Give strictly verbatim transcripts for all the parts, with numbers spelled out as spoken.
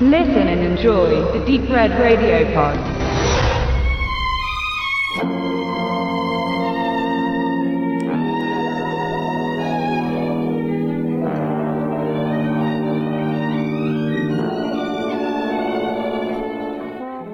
Listen and enjoy the Deep Red Radio Pod.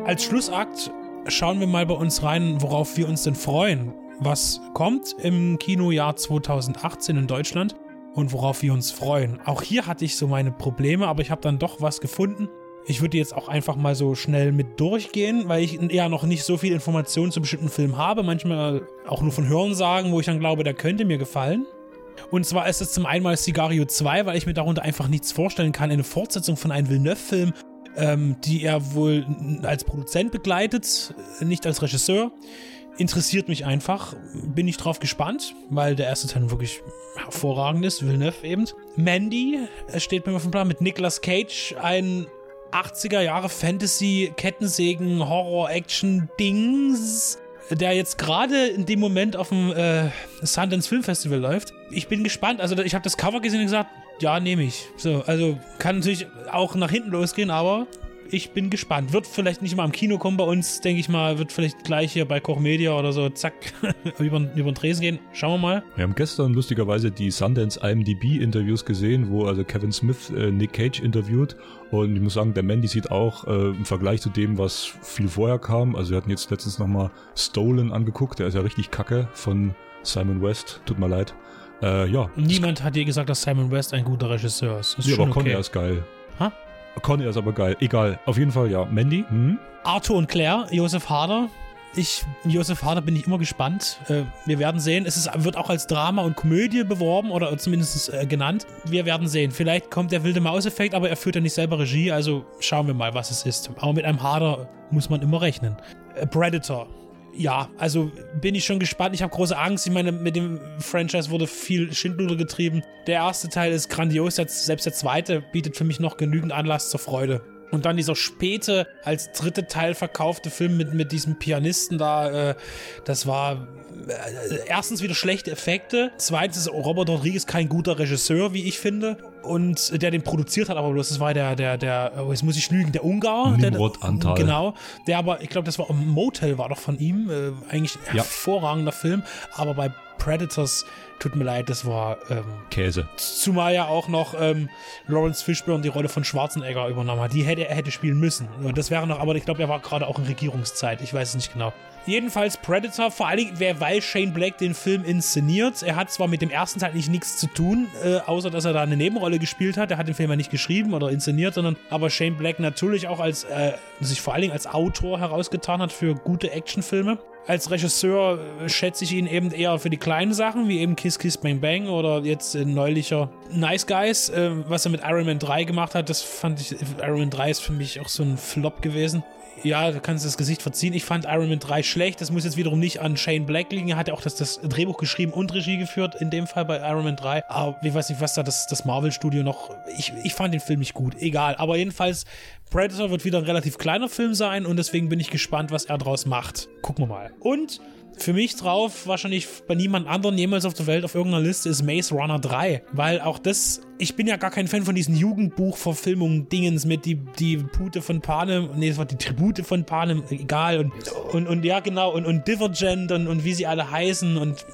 Als Schlussakt schauen wir mal bei uns rein, worauf wir uns denn freuen. Was kommt im Kinojahr zweitausendachtzehn in Deutschland und worauf wir uns freuen. Auch hier hatte ich so meine Probleme, aber ich habe dann doch was gefunden. Ich würde jetzt auch einfach mal so schnell mit durchgehen, weil ich eher noch nicht so viel Informationen zu bestimmten Filmen habe. Manchmal auch nur von Hörensagen, wo ich dann glaube, der könnte mir gefallen. Und zwar ist es zum einen mal Sicario zwei, weil ich mir darunter einfach nichts vorstellen kann. Eine Fortsetzung von einem Villeneuve-Film, ähm, die er wohl als Produzent begleitet, nicht als Regisseur. Interessiert mich einfach, bin ich drauf gespannt, weil der erste Teil wirklich hervorragend ist, Villeneuve eben. Mandy steht bei mir auf dem Plan mit Nicolas Cage, ein achtziger-Jahre-Fantasy-Kettensägen-Horror-Action-Dings, der jetzt gerade in dem Moment auf dem äh, Sundance Film Festival läuft. Ich bin gespannt, also ich habe das Cover gesehen und gesagt, ja, nehme ich. So, also kann natürlich auch nach hinten losgehen, aber... Ich bin gespannt. Wird vielleicht nicht mal im Kino kommen bei uns, denke ich mal. Wird vielleicht gleich hier bei Koch Media oder so, zack, über, über den Tresen gehen. Schauen wir mal. Wir haben gestern lustigerweise die Sundance I M D B-Interviews gesehen, wo also Kevin Smith äh, Nick Cage interviewt. Und ich muss sagen, der Mandy sieht auch äh, im Vergleich zu dem, was viel vorher kam. Also wir hatten jetzt letztens nochmal Stolen angeguckt. Der ist ja richtig kacke von Simon West. Tut mir leid. Äh, ja. Niemand hat dir gesagt, dass Simon West ein guter Regisseur ist. ist ja, aber Conner okay. ist geil. Ha? Conner ist aber geil. Egal. Auf jeden Fall, ja. Mandy? Hm? Arthur und Claire, Josef Hader. Ich, Josef Hader bin ich immer gespannt. Äh, wir werden sehen. Es ist, wird auch als Drama und Komödie beworben oder zumindest äh, genannt. Wir werden sehen. Vielleicht kommt der wilde Maus-Effekt, aber er führt ja nicht selber Regie. Also schauen wir mal, was es ist. Aber mit einem Hader muss man immer rechnen. Äh, Predator. Ja, also bin ich schon gespannt. Ich habe große Angst. Ich meine, mit dem Franchise wurde viel Schindluder getrieben. Der erste Teil ist grandios, selbst der zweite bietet für mich noch genügend Anlass zur Freude. Und dann dieser späte, als dritte Teil verkaufte Film mit, mit diesem Pianisten da, äh, das war äh, erstens wieder schlechte Effekte, zweitens ist Robert Rodriguez kein guter Regisseur, wie ich finde, und der den produziert hat, aber bloß, das war der, der, der, oh, jetzt muss ich lügen, der Ungar. Nimrod-Anteil. Genau, der aber, ich glaube, das war Motel war doch von ihm, äh, eigentlich ein ja. hervorragender Film, aber bei Predators, tut mir leid, das war ähm, Käse. Zumal ja auch noch ähm, Lawrence Fishburne die Rolle von Schwarzenegger übernommen hat. Die hätte er hätte spielen müssen. Und das wäre noch, aber ich glaube, er war gerade auch in Regierungszeit. Ich weiß es nicht genau. Jedenfalls Predator, vor allem, weil Shane Black den Film inszeniert. Er hat zwar mit dem ersten Teil nicht nichts zu tun, äh, außer dass er da eine Nebenrolle gespielt hat. Er hat den Film ja nicht geschrieben oder inszeniert, sondern aber Shane Black natürlich auch als äh, sich vor allem als Autor herausgetan hat für gute Actionfilme. Als Regisseur schätze ich ihn eben eher für die kleinen Sachen, wie eben Kiss Kiss Bang Bang oder jetzt neulicher Nice Guys, äh, was er mit Iron Man drei gemacht hat. Das fand ich, Iron Man drei ist für mich auch so ein Flop gewesen. Ja, du kannst das Gesicht verziehen. Ich fand Iron Man drei schlecht. Das muss jetzt wiederum nicht an Shane Black liegen. Er hat ja auch das, das Drehbuch geschrieben und Regie geführt, in dem Fall bei Iron Man drei. Aber ich weiß nicht, was da das, das Marvel-Studio noch... Ich, ich fand den Film nicht gut. Egal. Aber jedenfalls, Predator wird wieder ein relativ kleiner Film sein und deswegen bin ich gespannt, was er draus macht. Gucken wir mal. Und für mich drauf, wahrscheinlich bei niemand anderen jemals auf der Welt auf irgendeiner Liste, ist Maze Runner drei. Weil auch das... Ich bin ja gar kein Fan von diesen Jugendbuch-Verfilmungen-Dingens mit die, die Pute von Panem, nee, das war die Tribute von Panem, egal, und, und, und ja, genau, und, und Divergent und, und wie sie alle heißen und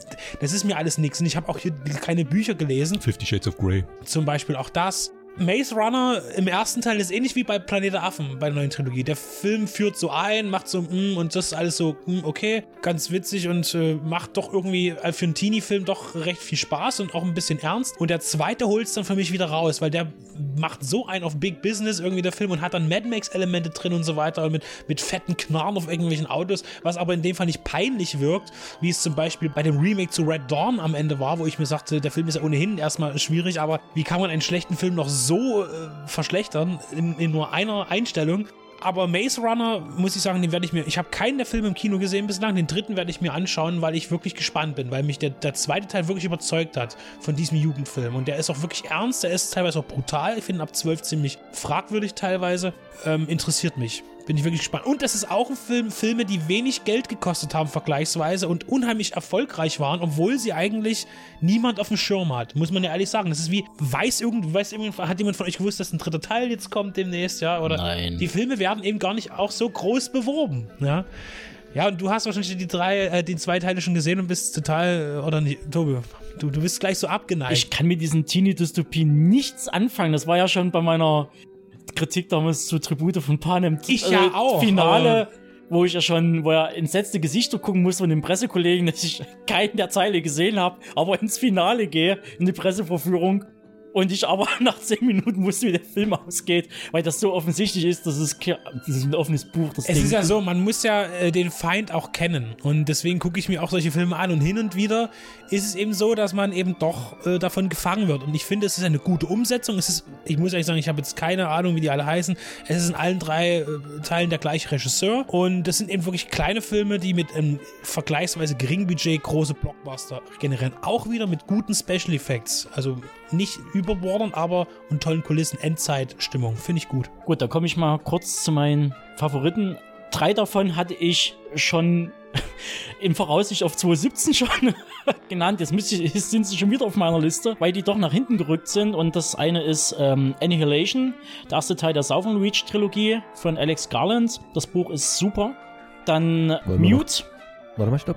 das ist mir alles nichts. Und ich habe auch hier keine Bücher gelesen. Fifty Shades of Grey. Zum Beispiel auch das. Maze Runner im ersten Teil ist ähnlich wie bei Planet der Affen, bei der neuen Trilogie. Der Film führt so ein, macht so mm, und das ist alles so mm, okay, ganz witzig und äh, macht doch irgendwie äh, für einen Teenie-Film doch recht viel Spaß und auch ein bisschen ernst. Und der zweite holt es dann für mich wieder raus, weil der macht so einen auf Big Business irgendwie der Film und hat dann Mad Max-Elemente drin und so weiter und mit, mit fetten Knarren auf irgendwelchen Autos, was aber in dem Fall nicht peinlich wirkt, wie es zum Beispiel bei dem Remake zu Red Dawn am Ende war, wo ich mir sagte, der Film ist ja ohnehin erstmal schwierig, aber wie kann man einen schlechten Film noch so so äh, verschlechtern in, in nur einer Einstellung. Aber Maze Runner, muss ich sagen, den werde ich mir... Ich habe keinen der Filme im Kino gesehen bislang. Den dritten werde ich mir anschauen, weil ich wirklich gespannt bin. Weil mich der, der zweite Teil wirklich überzeugt hat von diesem Jugendfilm. Und der ist auch wirklich ernst. Der ist teilweise auch brutal. Ich finde ihn ab zwölf ziemlich fragwürdig teilweise. Ähm, interessiert mich. Bin ich wirklich gespannt. Und das ist auch ein Film, Filme, die wenig Geld gekostet haben vergleichsweise und unheimlich erfolgreich waren, obwohl sie eigentlich niemand auf dem Schirm hat. Muss man ja ehrlich sagen. Das ist wie, weiß irgend, weiß irgend, hat jemand von euch gewusst, dass ein dritter Teil jetzt kommt demnächst, ja? Oder nein. Die Filme werden eben gar nicht auch so groß beworben, ja? Ja, und du hast wahrscheinlich die drei, äh, die zwei Teile schon gesehen und bist total, oder nicht, Tobi, du, du bist gleich so abgeneigt. Ich kann mit diesen Teenie-Dystopien nichts anfangen. Das war ja schon bei meiner Kritik damals zu Tribute von Panem. Ich äh, ja auch. Finale, wo ich ja schon, wo ja entsetzte Gesichter gucken musste von den Pressekollegen, dass ich keinen der Teile gesehen habe, aber ins Finale gehe, in die Pressevorführung und ich aber nach zehn Minuten wusste, wie der Film ausgeht, weil das so offensichtlich ist, dass es das ist ein offenes Buch. Das es Ding. Ist ja so, man muss ja äh, den Feind auch kennen und deswegen gucke ich mir auch solche Filme an und hin und wieder ist es eben so, dass man eben doch äh, davon gefangen wird und ich finde, es ist eine gute Umsetzung. Es ist, ich muss ehrlich sagen, ich habe jetzt keine Ahnung, wie die alle heißen. Es ist in allen drei äh, Teilen der gleiche Regisseur und das sind eben wirklich kleine Filme, die mit einem vergleichsweise geringen Budget große Blockbuster generieren. Auch wieder mit guten Special Effects, also nicht über Überbordern, aber und tollen Kulissen, Endzeitstimmung. Finde ich gut. Gut, dann komme ich mal kurz zu meinen Favoriten. Drei davon hatte ich schon in Voraussicht auf zwanzig siebzehn schon genannt. Jetzt, müsste ich, jetzt sind sie schon wieder auf meiner Liste, weil die doch nach hinten gerückt sind. Und das eine ist ähm, Annihilation, der erste Teil der Southern Reach Trilogie von Alex Garland. Das Buch ist super. Dann Wollen Mute. Warte mal, stopp.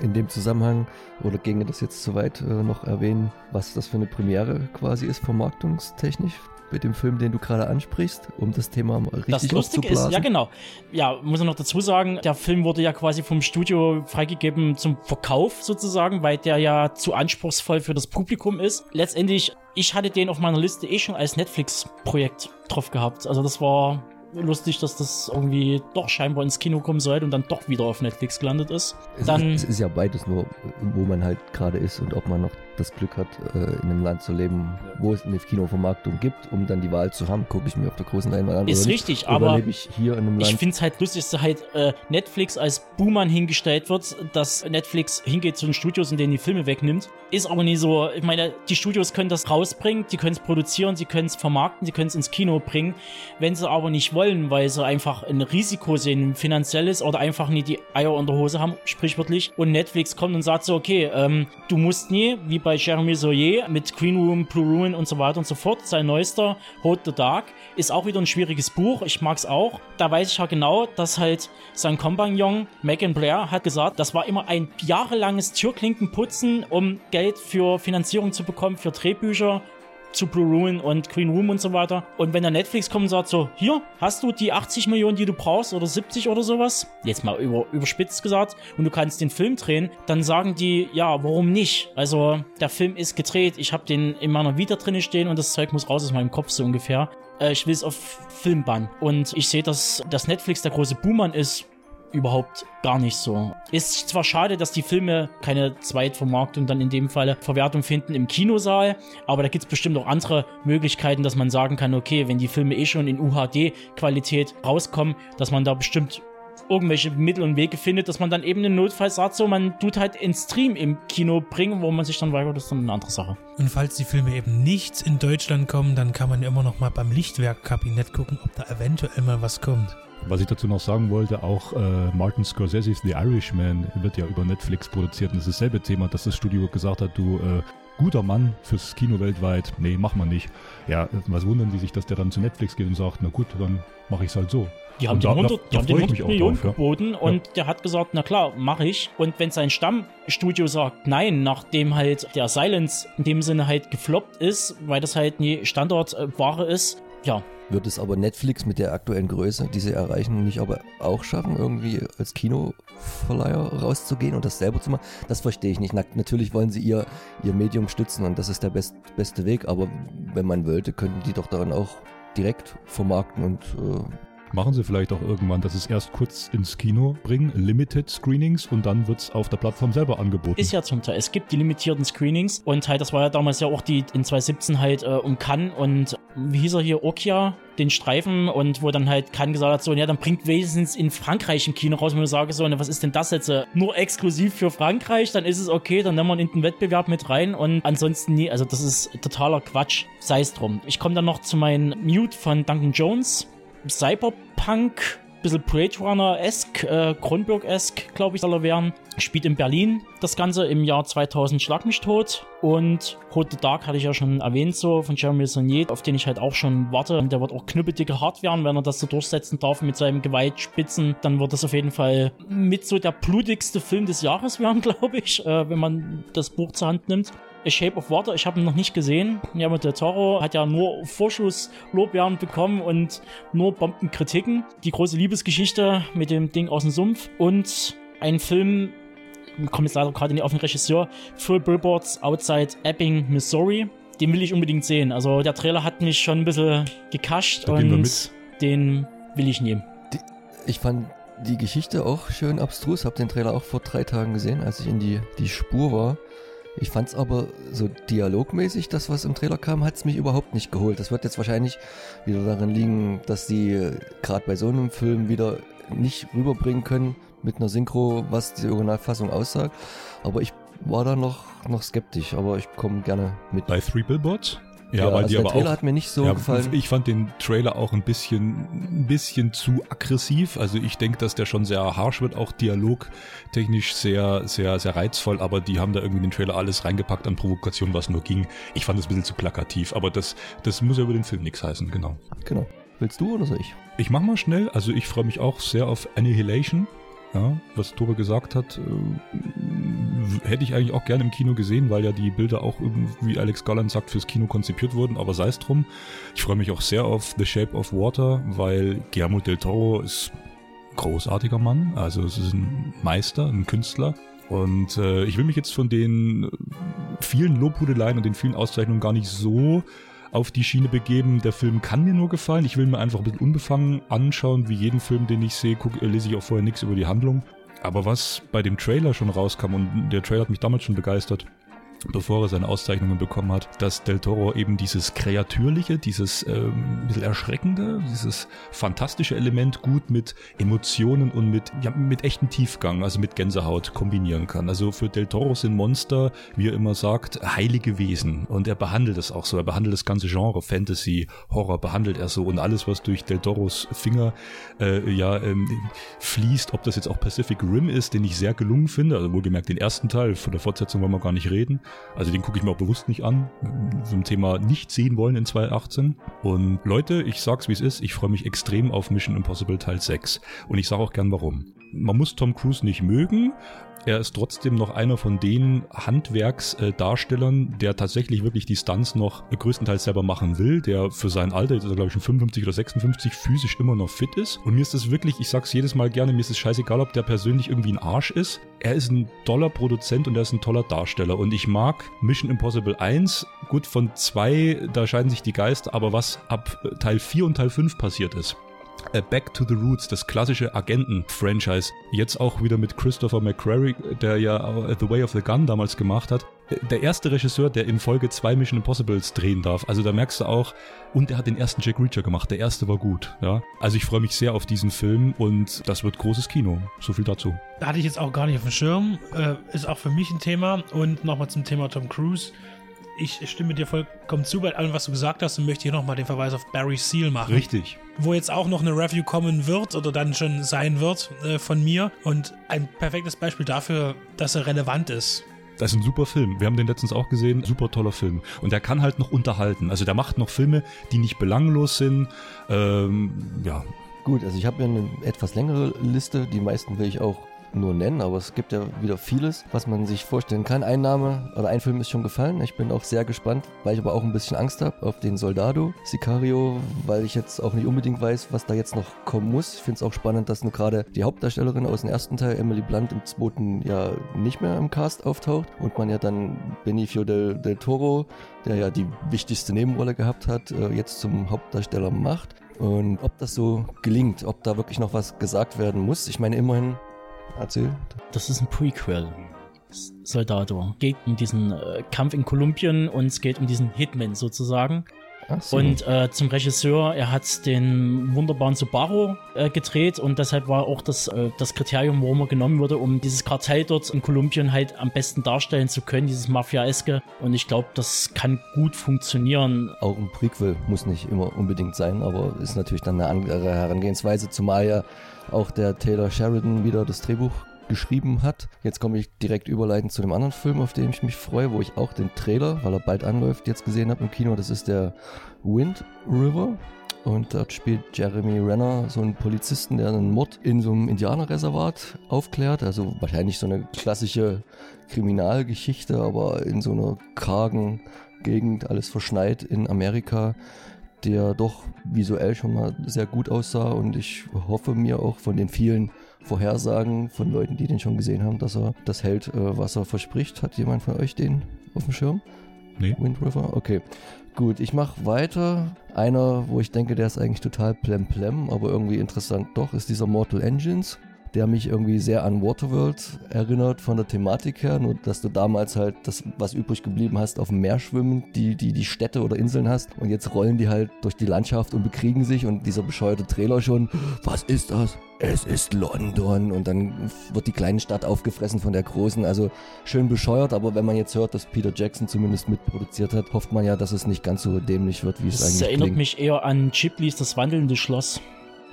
In dem Zusammenhang, oder ginge das jetzt zu weit, äh, noch erwähnen, was das für eine Premiere quasi ist, vermarktungstechnisch, mit dem Film, den du gerade ansprichst, um das Thema mal richtig aufzublasen. Das Lustige ist, ja genau, ja, muss ich noch dazu sagen, der Film wurde ja quasi vom Studio freigegeben zum Verkauf sozusagen, weil der ja zu anspruchsvoll für das Publikum ist. Letztendlich, ich hatte den auf meiner Liste eh schon als Netflix-Projekt drauf gehabt, also das war... lustig, dass das irgendwie doch scheinbar ins Kino kommen sollte und dann doch wieder auf Netflix gelandet ist. Es, dann ist, es ist ja beides nur, wo man halt gerade ist und ob man noch das Glück hat, in einem Land zu leben, wo es eine Kinovermarktung gibt, um dann die Wahl zu haben, gucke ich mir auf der großen Leinwand an. Ist richtig, aber ich, ich finde es halt lustig, dass halt äh, Netflix als Buhmann hingestellt wird, dass Netflix hingeht zu den Studios, in denen die Filme wegnimmt. Ist aber nie so. Ich meine, die Studios können das rausbringen, die können es produzieren, sie können es vermarkten, sie können es ins Kino bringen. Wenn sie aber nicht wollen, weil sie einfach ein Risiko sehen, ein finanzielles, oder einfach nie die Eier unter Hose haben, sprichwörtlich, und Netflix kommt und sagt so, okay, ähm, du musst nie, wie bei bei Jeremy Saulnier mit Green Room, Blue Ruin und so weiter und so fort. Sein neuester Hold the Dark ist auch wieder ein schwieriges Buch. Ich mag's auch. Da weiß ich ja genau, dass halt sein Kompagnon Megan Blair hat gesagt, das war immer ein jahrelanges Türklinkenputzen, um Geld für Finanzierung zu bekommen, für Drehbücher zu Blue Ruin und Green Room und so weiter. Und wenn der Netflix kommt und sagt so, hier, hast du die achtzig Millionen, die du brauchst, oder siebzig oder sowas, jetzt mal über, überspitzt gesagt, und du kannst den Film drehen, dann sagen die, ja, warum nicht? Also, der Film ist gedreht, ich habe den in meiner Vita drinne stehen und das Zeug muss raus aus meinem Kopf, so ungefähr. Äh, ich will es auf Film bannen. Und ich sehe, dass, dass Netflix der große Buhmann ist, überhaupt gar nicht so. Ist zwar schade, dass die Filme keine Zweitvermarktung dann in dem Falle Verwertung finden im Kinosaal, aber da gibt es bestimmt auch andere Möglichkeiten, dass man sagen kann, okay, wenn die Filme eh schon in U H D-Qualität rauskommen, dass man da bestimmt irgendwelche Mittel und Wege findet, dass man dann eben im Notfall sagt, so, man tut halt in Stream im Kino bringen, wo man sich dann weigert, das ist dann eine andere Sache. Und falls die Filme eben nicht in Deutschland kommen, dann kann man ja immer noch mal beim Lichtwerkkabinett gucken, ob da eventuell mal was kommt. Was ich dazu noch sagen wollte, auch äh, Martin Scorsese's The Irishman wird ja über Netflix produziert und das ist dasselbe Thema, dass das Studio gesagt hat, du äh, guter Mann fürs Kino weltweit, nee, mach mal nicht. Ja, was wundern die sich, dass der dann zu Netflix geht und sagt, na gut, dann mache ich es halt so. Die haben den hundert Millionen drauf, geboten, ja? Und ja, der hat gesagt, na klar, mache ich. Und wenn sein Stammstudio sagt nein, nachdem halt der Silence in dem Sinne halt gefloppt ist, weil das halt nie Standardware ist, ja. Wird es aber Netflix mit der aktuellen Größe, die sie erreichen, nicht aber auch schaffen, irgendwie als Kinoverleiher rauszugehen und das selber zu machen? Das verstehe ich nicht. Na, natürlich wollen sie ihr, ihr Medium stützen und das ist der best, beste Weg, aber wenn man wollte, könnten die doch daran auch direkt vermarkten und... Äh Machen sie vielleicht auch irgendwann, dass es erst kurz ins Kino bringen, Limited Screenings, und dann wird es auf der Plattform selber angeboten. Ist ja zum Teil. Es gibt die limitierten Screenings und halt, das war ja damals ja auch die in zwanzig siebzehn halt äh, um Cannes und wie hieß er hier, Okia, den Streifen, und wo dann halt Cannes gesagt hat, so, ja, dann bringt wenigstens in Frankreich ein Kino raus, wenn ich sage, so, na, was ist denn das jetzt? Nur exklusiv für Frankreich, dann ist es okay, dann nehmen wir in den Wettbewerb mit rein und ansonsten nie, also das ist totaler Quatsch, sei es drum. Ich komme dann noch zu meinem Mute von Duncan Jones. Cyberpunk bisschen Blade Runner-esque, äh, Cronenberg-esque, glaube ich, soll er werden. Spielt in Berlin das Ganze im Jahr zweitausend, Schlag mich tot. Und Hot the Dark hatte ich ja schon erwähnt, so von Jeremy Saulnier, auf den ich halt auch schon warte. Und der wird auch knüppeldicke hart werden, wenn er das so durchsetzen darf mit seinem Gewaltspitzen. Dann wird das auf jeden Fall mit so der blutigste Film des Jahres werden, glaube ich, äh, wenn man das Buch zur Hand nimmt. The Shape of Water, ich habe ihn noch nicht gesehen. Guillermo del Toro hat ja nur Vorschusslorbeeren bekommen und nur Bombenkritiken. Die große Liebesgeschichte mit dem Ding aus dem Sumpf und ein Film, ich komme jetzt leider gerade nicht auf den Regisseur, Full Billboards Outside Ebbing, Missouri. Den will ich unbedingt sehen. Also der Trailer hat mich schon ein bisschen gecasht und den will ich nehmen. Die, ich fand die Geschichte auch schön abstrus, habe den Trailer auch vor drei Tagen gesehen, als ich in die, die Spur war. Ich fand's aber so dialogmäßig, das, was im Trailer kam, hat's mich überhaupt nicht geholt. Das wird jetzt wahrscheinlich wieder darin liegen, dass die gerade bei so einem Film wieder nicht rüberbringen können mit einer Synchro, was die Originalfassung aussagt. Aber ich war da noch, noch skeptisch, aber ich komme gerne mit. Bei Three Billboards? Ja, ja, weil also die der aber Trailer auch, hat mir nicht so ja, gefallen. Ich fand den Trailer auch ein bisschen, ein bisschen zu aggressiv. Also ich denke, dass der schon sehr harsch wird, auch dialogtechnisch sehr, sehr, sehr reizvoll. Aber die haben da irgendwie in den Trailer alles reingepackt an Provokation, was nur ging. Ich fand es ein bisschen zu plakativ. Aber das, das muss ja über den Film nichts heißen, genau. Genau. Willst du oder soll ich? Ich mach mal schnell. Also ich freue mich auch sehr auf Annihilation. Ja, was Tore gesagt hat, äh, hätte ich eigentlich auch gerne im Kino gesehen, weil ja die Bilder auch, wie Alex Garland sagt, fürs Kino konzipiert wurden, aber sei es drum. Ich freue mich auch sehr auf The Shape of Water, weil Guillermo del Toro ist ein großartiger Mann, also es ist ein Meister, ein Künstler. Und äh, ich will mich jetzt von den vielen Lobhudeleien und den vielen Auszeichnungen gar nicht so auf die Schiene begeben, der Film kann mir nur gefallen. Ich will mir einfach ein bisschen unbefangen anschauen, wie jeden Film, den ich sehe, guck, lese ich auch vorher nichts über die Handlung. Aber was bei dem Trailer schon rauskam, und der Trailer hat mich damals schon begeistert, bevor er seine Auszeichnungen bekommen hat, dass Del Toro eben dieses Kreatürliche, dieses ähm, bisschen Erschreckende, dieses fantastische Element gut mit Emotionen und mit, ja, mit echtem Tiefgang, also mit Gänsehaut kombinieren kann. Also für Del Toro sind Monster, wie er immer sagt, heilige Wesen. Und er behandelt es auch so. Er behandelt das ganze Genre, Fantasy, Horror behandelt er so. Und alles, was durch Del Toros Finger äh, ja ähm, fließt, ob das jetzt auch Pacific Rim ist, den ich sehr gelungen finde, also wohlgemerkt den ersten Teil, von der Fortsetzung wollen wir gar nicht reden. Also den gucke ich mir auch bewusst nicht an, zum Thema nicht sehen wollen in zwanzig achtzehn. Und Leute, ich sag's wie es ist, ich freue mich extrem auf Mission Impossible Teil sechs. Und ich sage auch gern warum. Man muss Tom Cruise nicht mögen, er ist trotzdem noch einer von den Handwerksdarstellern, der tatsächlich wirklich die Stunts noch größtenteils selber machen will, der für sein Alter, jetzt ist er glaube ich schon fünfundfünfzig oder sechsundfünfzig, physisch immer noch fit ist. Und mir ist das wirklich, ich sag's jedes Mal gerne, mir ist es scheißegal, ob der persönlich irgendwie ein Arsch ist. Er ist ein toller Produzent und er ist ein toller Darsteller. Und ich mag Mission Impossible eins, gut von zwei, da scheiden sich die Geister, aber was ab Teil vier und Teil fünf passiert ist. Back to the Roots, das klassische Agenten-Franchise, jetzt auch wieder mit Christopher McQuarrie, der ja The Way of the Gun damals gemacht hat. Der erste Regisseur, der in Folge zwei Mission Impossibles drehen darf. Also da merkst du auch, und er hat den ersten Jack Reacher gemacht. Der erste war gut, ja. Also ich freue mich sehr auf diesen Film und das wird großes Kino. So viel dazu. Hatte ich jetzt auch gar nicht auf dem Schirm. Äh, ist auch für mich ein Thema. Und nochmal zum Thema Tom Cruise. Ich stimme dir vollkommen zu bei allem, was du gesagt hast und möchte hier nochmal den Verweis auf Barry Seal machen. Richtig. Wo jetzt auch noch eine Review kommen wird oder dann schon sein wird äh, von mir und ein perfektes Beispiel dafür, dass er relevant ist. Das ist ein super Film. Wir haben den letztens auch gesehen. Super toller Film. Und der kann halt noch unterhalten. Also der macht noch Filme, die nicht belanglos sind. Ähm, ja. Gut, also ich habe ja eine etwas längere Liste. Die meisten will ich auch nur nennen, aber es gibt ja wieder vieles, was man sich vorstellen kann. Ein Name oder ein Film ist schon gefallen. Ich bin auch sehr gespannt, weil ich aber auch ein bisschen Angst habe auf den Soldado, Sicario, weil ich jetzt auch nicht unbedingt weiß, was da jetzt noch kommen muss. Ich finde es auch spannend, dass nur gerade die Hauptdarstellerin aus dem ersten Teil, Emily Blunt, im zweiten ja nicht mehr im Cast auftaucht und man ja dann Benicio del, del Toro, der ja die wichtigste Nebenrolle gehabt hat, jetzt zum Hauptdarsteller macht. Und ob das so gelingt, ob da wirklich noch was gesagt werden muss. Ich meine, immerhin erzählt. Das ist ein Prequel. Soldado. Geht um diesen äh, Kampf in Kolumbien und es geht um diesen Hitman sozusagen. So. Und äh, zum Regisseur, er hat den wunderbaren Subaru äh, gedreht und deshalb war auch das, äh, das Kriterium, worum er genommen wurde, um dieses Kartell dort in Kolumbien halt am besten darstellen zu können, dieses Mafia-eske. Und ich glaube, das kann gut funktionieren. Auch ein Prequel muss nicht immer unbedingt sein, aber ist natürlich dann eine andere Herangehensweise, zumal ja auch der Taylor Sheridan wieder das Drehbuch geschrieben hat. Jetzt komme ich direkt überleitend zu dem anderen Film, auf den ich mich freue, wo ich auch den Trailer, weil er bald anläuft, jetzt gesehen habe im Kino. Das ist der Wind River und dort spielt Jeremy Renner so einen Polizisten, der einen Mord in so einem Indianerreservat aufklärt. Also wahrscheinlich so eine klassische Kriminalgeschichte, aber in so einer kargen Gegend, alles verschneit in Amerika, der doch visuell schon mal sehr gut aussah und ich hoffe mir auch von den vielen Vorhersagen von Leuten, die den schon gesehen haben, dass er das hält, was er verspricht. Hat jemand von euch den auf dem Schirm? Nee. Wind River? Okay. Gut, ich mache weiter. Einer, wo ich denke, der ist eigentlich total plemplem, aber irgendwie interessant doch, ist dieser Mortal Engines, der mich irgendwie sehr an Waterworld erinnert von der Thematik her, nur dass du damals halt das, was übrig geblieben hast, auf dem Meer schwimmen, die, die, die Städte oder Inseln hast und jetzt rollen die halt durch die Landschaft und bekriegen sich und dieser bescheuerte Trailer schon, was ist das? Es ist London und dann wird die kleine Stadt aufgefressen von der großen, also schön bescheuert, aber wenn man jetzt hört, dass Peter Jackson zumindest mitproduziert hat, hofft man ja, dass es nicht ganz so dämlich wird, wie es eigentlich klingt. Das erinnert mich eher an Ghiblis, das wandelnde Schloss.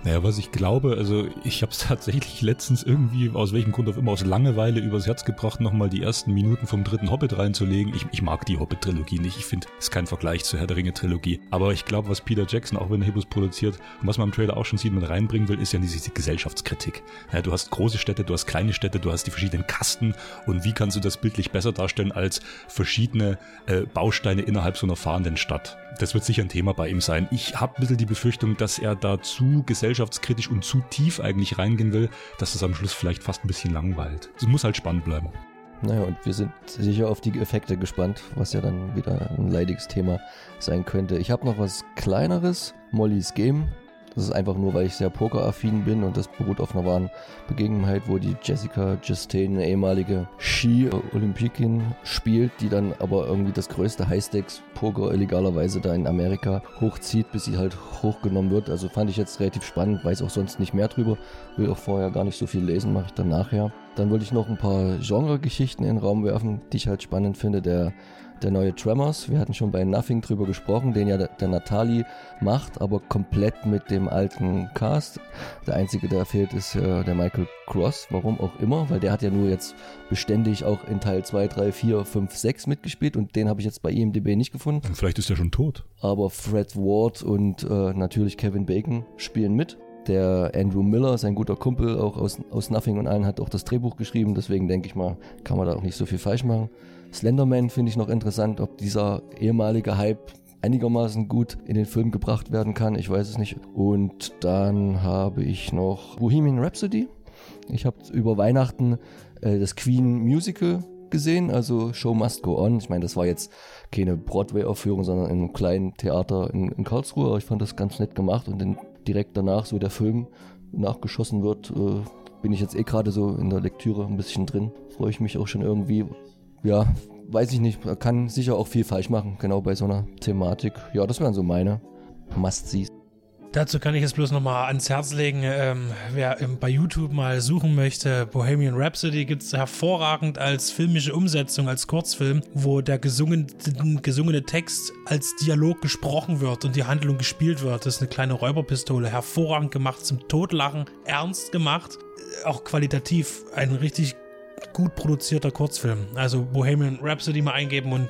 Naja, was ich glaube, also ich habe es tatsächlich letztens irgendwie, aus welchem Grund auch immer, aus Langeweile übers Herz gebracht, nochmal die ersten Minuten vom dritten Hobbit reinzulegen. Ich, ich mag die Hobbit-Trilogie nicht. Ich finde, es ist kein Vergleich zur Herr-der-Ringe-Trilogie. Aber ich glaube, was Peter Jackson, auch wenn er Hebus produziert, und was man im Trailer auch schon sieht, mit reinbringen will, ist ja diese Gesellschaftskritik. Ja, du hast große Städte, du hast kleine Städte, du hast die verschiedenen Kasten und wie kannst du das bildlich besser darstellen als verschiedene äh, Bausteine innerhalb so einer fahrenden Stadt. Das wird sicher ein Thema bei ihm sein. Ich habe ein bisschen die Befürchtung, dass er da zu gesellschaftskritisch und zu tief eigentlich reingehen will, dass das am Schluss vielleicht fast ein bisschen langweilt. Es muss halt spannend bleiben. Naja, und wir sind sicher auf die Effekte gespannt, was ja dann wieder ein leidiges Thema sein könnte. Ich habe noch was Kleineres, Molly's Game. Das ist einfach nur, weil ich sehr pokeraffin bin und das beruht auf einer wahren Begebenheit, wo die Jessica Chastain, eine ehemalige Ski-Olympikin, spielt, die dann aber irgendwie das größte High-Stakes-Poker illegalerweise da in Amerika hochzieht, bis sie halt hochgenommen wird. Also fand ich jetzt relativ spannend, weiß auch sonst nicht mehr drüber, will auch vorher gar nicht so viel lesen, mache ich dann nachher. Dann wollte ich noch ein paar Genre-Geschichten in den Raum werfen, die ich halt spannend finde. Der Der neue Tremors, wir hatten schon bei Nothing drüber gesprochen, den ja der, der Nathalie macht, aber komplett mit dem alten Cast. Der einzige, der fehlt, ist äh, der Michael Cross, warum auch immer, weil der hat ja nur jetzt beständig auch in Teil zwei, drei, vier, fünf, sechs mitgespielt und den habe ich jetzt bei I M D B nicht gefunden. Und vielleicht ist er schon tot. Aber Fred Ward und äh, natürlich Kevin Bacon spielen mit. Der Andrew Miller, sein guter Kumpel, auch aus, aus Nothing und allen, hat auch das Drehbuch geschrieben, deswegen denke ich mal, kann man da auch nicht so viel falsch machen. Slenderman finde ich noch interessant, ob dieser ehemalige Hype einigermaßen gut in den Film gebracht werden kann, ich weiß es nicht. Und dann habe ich noch Bohemian Rhapsody. Ich habe über Weihnachten äh, das Queen Musical gesehen, also Show Must Go On. Ich meine, das war jetzt keine Broadway-Aufführung, sondern in einem kleinen Theater in, in Karlsruhe, aber ich fand das ganz nett gemacht und dann direkt danach so der Film nachgeschossen wird, äh, bin ich jetzt eh gerade so in der Lektüre ein bisschen drin. Freue ich mich auch schon irgendwie. Ja, weiß ich nicht, man kann sicher auch viel falsch machen, genau bei so einer Thematik. Ja, das wären so meine Must-Sees. Dazu kann ich jetzt bloß nochmal ans Herz legen, ähm, wer ähm, bei YouTube mal suchen möchte, Bohemian Rhapsody gibt es hervorragend als filmische Umsetzung, als Kurzfilm, wo der gesungen, gesungene Text als Dialog gesprochen wird und die Handlung gespielt wird. Das ist eine kleine Räuberpistole, hervorragend gemacht, zum Totlachen, ernst gemacht, auch qualitativ ein richtig gut produzierter Kurzfilm. Also Bohemian Rhapsody mal eingeben und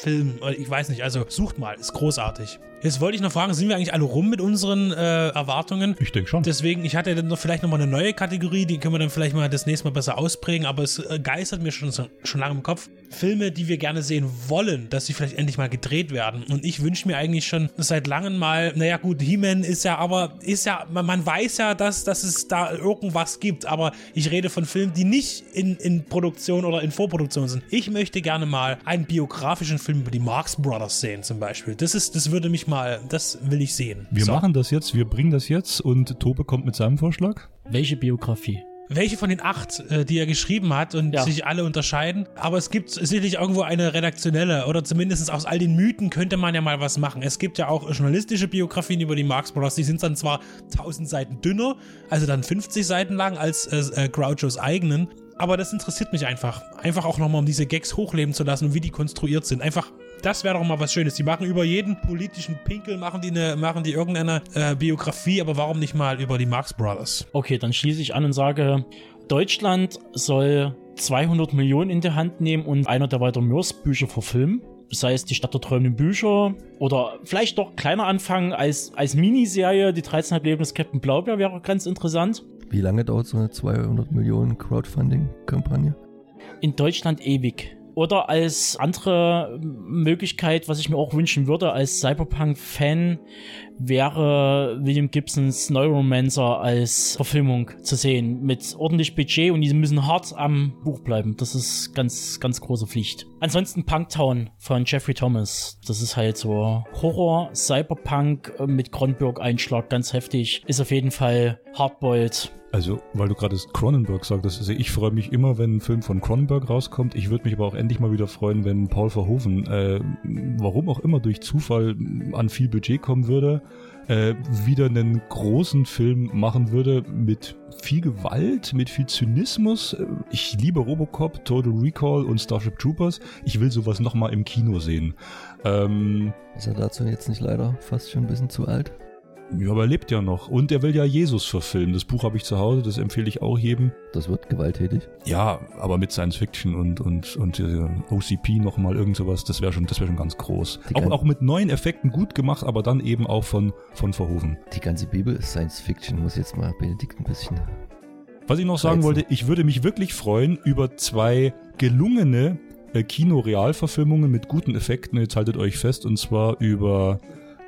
Film, ich weiß nicht, also sucht mal, ist großartig. Jetzt wollte ich noch fragen, sind wir eigentlich alle rum mit unseren äh, Erwartungen? Ich denke schon. Deswegen, ich hatte dann noch vielleicht nochmal eine neue Kategorie, die können wir dann vielleicht mal das nächste Mal besser ausprägen, aber es äh, geistert mir schon, schon lange im Kopf. Filme, die wir gerne sehen wollen, dass sie vielleicht endlich mal gedreht werden. Und ich wünsche mir eigentlich schon seit langem mal, naja gut, He-Man ist ja aber, ist ja, man, man weiß ja, dass, dass es da irgendwas gibt, aber ich rede von Filmen, die nicht in, in Produktion oder in Vorproduktion sind. Ich möchte gerne mal einen biografischen Film über die Marx Brothers sehen zum Beispiel. Das ist, das würde mich mal, das will ich sehen. Wir so. machen das jetzt, wir bringen das jetzt und Tobe kommt mit seinem Vorschlag. Welche Biografie? welche von den acht, die er geschrieben hat und ja. sich alle unterscheiden. Aber es gibt sicherlich irgendwo eine redaktionelle oder zumindest aus all den Mythen könnte man ja mal was machen. Es gibt ja auch journalistische Biografien über die Marx Brothers. Die sind dann zwar tausend Seiten dünner, also dann fünfzig Seiten lang als äh, Grouchos eigenen. Aber das interessiert mich einfach. Einfach auch nochmal, um diese Gags hochleben zu lassen und wie die konstruiert sind. Einfach, das wäre doch mal was Schönes. Die machen über jeden politischen Pinkel, machen die, eine, machen die irgendeine äh, Biografie, aber warum nicht mal über die Marx Brothers? Okay, dann schließe ich an und sage, Deutschland soll zweihundert Millionen in die Hand nehmen und einer der Walter Mörs Bücher verfilmen. Sei es die Stadt der träumenden Bücher oder vielleicht doch kleiner anfangen als, als Miniserie, die dreizehn Leben des Captain Blaubeer wäre ganz interessant. Wie lange dauert so eine zweihundert Millionen Crowdfunding-Kampagne? In Deutschland ewig. Oder als andere Möglichkeit, was ich mir auch wünschen würde, als Cyberpunk-Fan, wäre William Gibsons Neuromancer als Verfilmung zu sehen. Mit ordentlich Budget und die müssen hart am Buch bleiben. Das ist ganz, ganz große Pflicht. Ansonsten Punktown von Jeffrey Thomas. Das ist halt so Horror, Cyberpunk mit Cronenberg-Einschlag, ganz heftig. Ist auf jeden Fall hardboiled. Also, weil du gerade Cronenberg sagtest, also ich freue mich immer, wenn ein Film von Cronenberg rauskommt. Ich würde mich aber auch endlich mal wieder freuen, wenn Paul Verhoeven, äh, warum auch immer, durch Zufall an viel Budget kommen würde, äh, wieder einen großen Film machen würde mit viel Gewalt, mit viel Zynismus. Ich liebe Robocop, Total Recall und Starship Troopers. Ich will sowas nochmal im Kino sehen. Ähm, Ist er dazu jetzt nicht leider fast schon ein bisschen zu alt? Ja, aber er lebt ja noch. Und er will ja Jesus verfilmen. Das Buch habe ich zu Hause, das empfehle ich auch jedem. Das wird gewalttätig. Ja, aber mit Science Fiction und und und äh, O C P nochmal irgend sowas, das wäre schon, das wäre schon ganz groß. Auch, auch mit neuen Effekten gut gemacht, aber dann eben auch von, von Verhoeven. Die ganze Bibel ist Science Fiction, muss jetzt mal Benedikt ein bisschen... Was ich noch sagen wollte, ich würde mich wirklich freuen über zwei gelungene äh, Kino-Realverfilmungen mit guten Effekten, jetzt haltet euch fest, und zwar über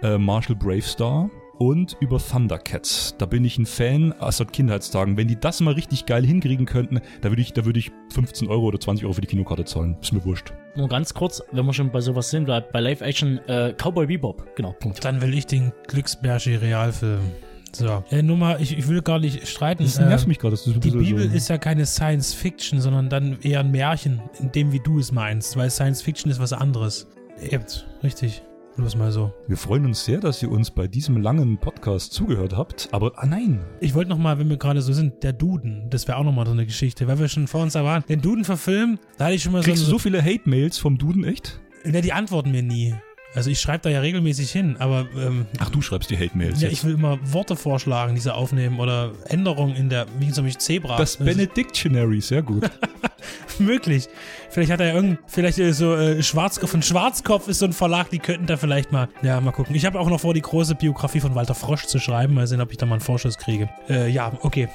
äh, Marshall Bravestar und über Thundercats. Da bin ich ein Fan aus den Kindheitstagen. Wenn die das mal richtig geil hinkriegen könnten, da würde ich, da würde ich fünfzehn Euro oder zwanzig Euro für die Kinokarte zahlen. Ist mir wurscht. Nur ganz kurz, wenn wir schon bei sowas sind, bei Live-Action äh, Cowboy Bebop. Genau, Punkt. Dann will ich den Glücksbärschi-Realfilm. So. Äh, nur mal, ich, ich will gar nicht streiten. Das nervt äh, mich gerade. Die Bibel so. Ist ja keine Science-Fiction, sondern dann eher ein Märchen, in dem wie du es meinst. Weil Science-Fiction ist was anderes. Eben, richtig. Bloß mal so. Wir freuen uns sehr, dass ihr uns bei diesem langen Podcast zugehört habt, aber ah nein. Ich wollte nochmal, wenn wir gerade so sind, der Duden, das wäre auch nochmal so eine Geschichte, weil wir schon vor uns da waren. Den Duden verfilmen, da hatte ich schon mal so... Kriegst du so viele Hate-Mails vom Duden, echt? Ne, die antworten mir nie. Also ich schreibe da ja regelmäßig hin, aber... Ähm, Ach, du schreibst die Hate-Mails. Ja, jetzt. Ich will immer Worte vorschlagen, die sie aufnehmen oder Änderungen in der, wie zum Beispiel Zebra. Das Benedictionary, sehr gut. Möglich. Vielleicht hat er ja irgendein, vielleicht so äh, Schwarzkopf, von Schwarzkopf ist so ein Verlag, die könnten da vielleicht mal, ja, mal gucken. Ich habe auch noch vor, die große Biografie von Walter Frosch zu schreiben, mal sehen, ob ich da mal einen Vorschuss kriege. Äh, ja, okay.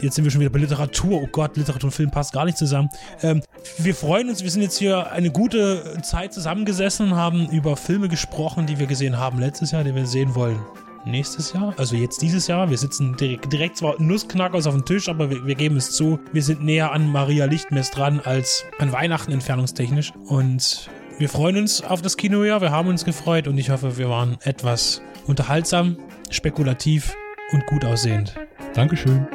Jetzt sind wir schon wieder bei Literatur. Oh Gott, Literatur und Film passt gar nicht zusammen. Ähm, wir freuen uns, wir sind jetzt hier eine gute Zeit zusammengesessen und haben über Filme gesprochen, die wir gesehen haben letztes Jahr, die wir sehen wollen. Nächstes Jahr, also jetzt dieses Jahr. Wir sitzen direkt, direkt zwar Nussknackers auf dem Tisch, aber wir, wir geben es zu. Wir sind näher an Maria Lichtmess dran als an Weihnachten entfernungstechnisch. Und wir freuen uns auf das Kinojahr. Wir haben uns gefreut und ich hoffe, wir waren etwas unterhaltsam, spekulativ und gut aussehend. Dankeschön.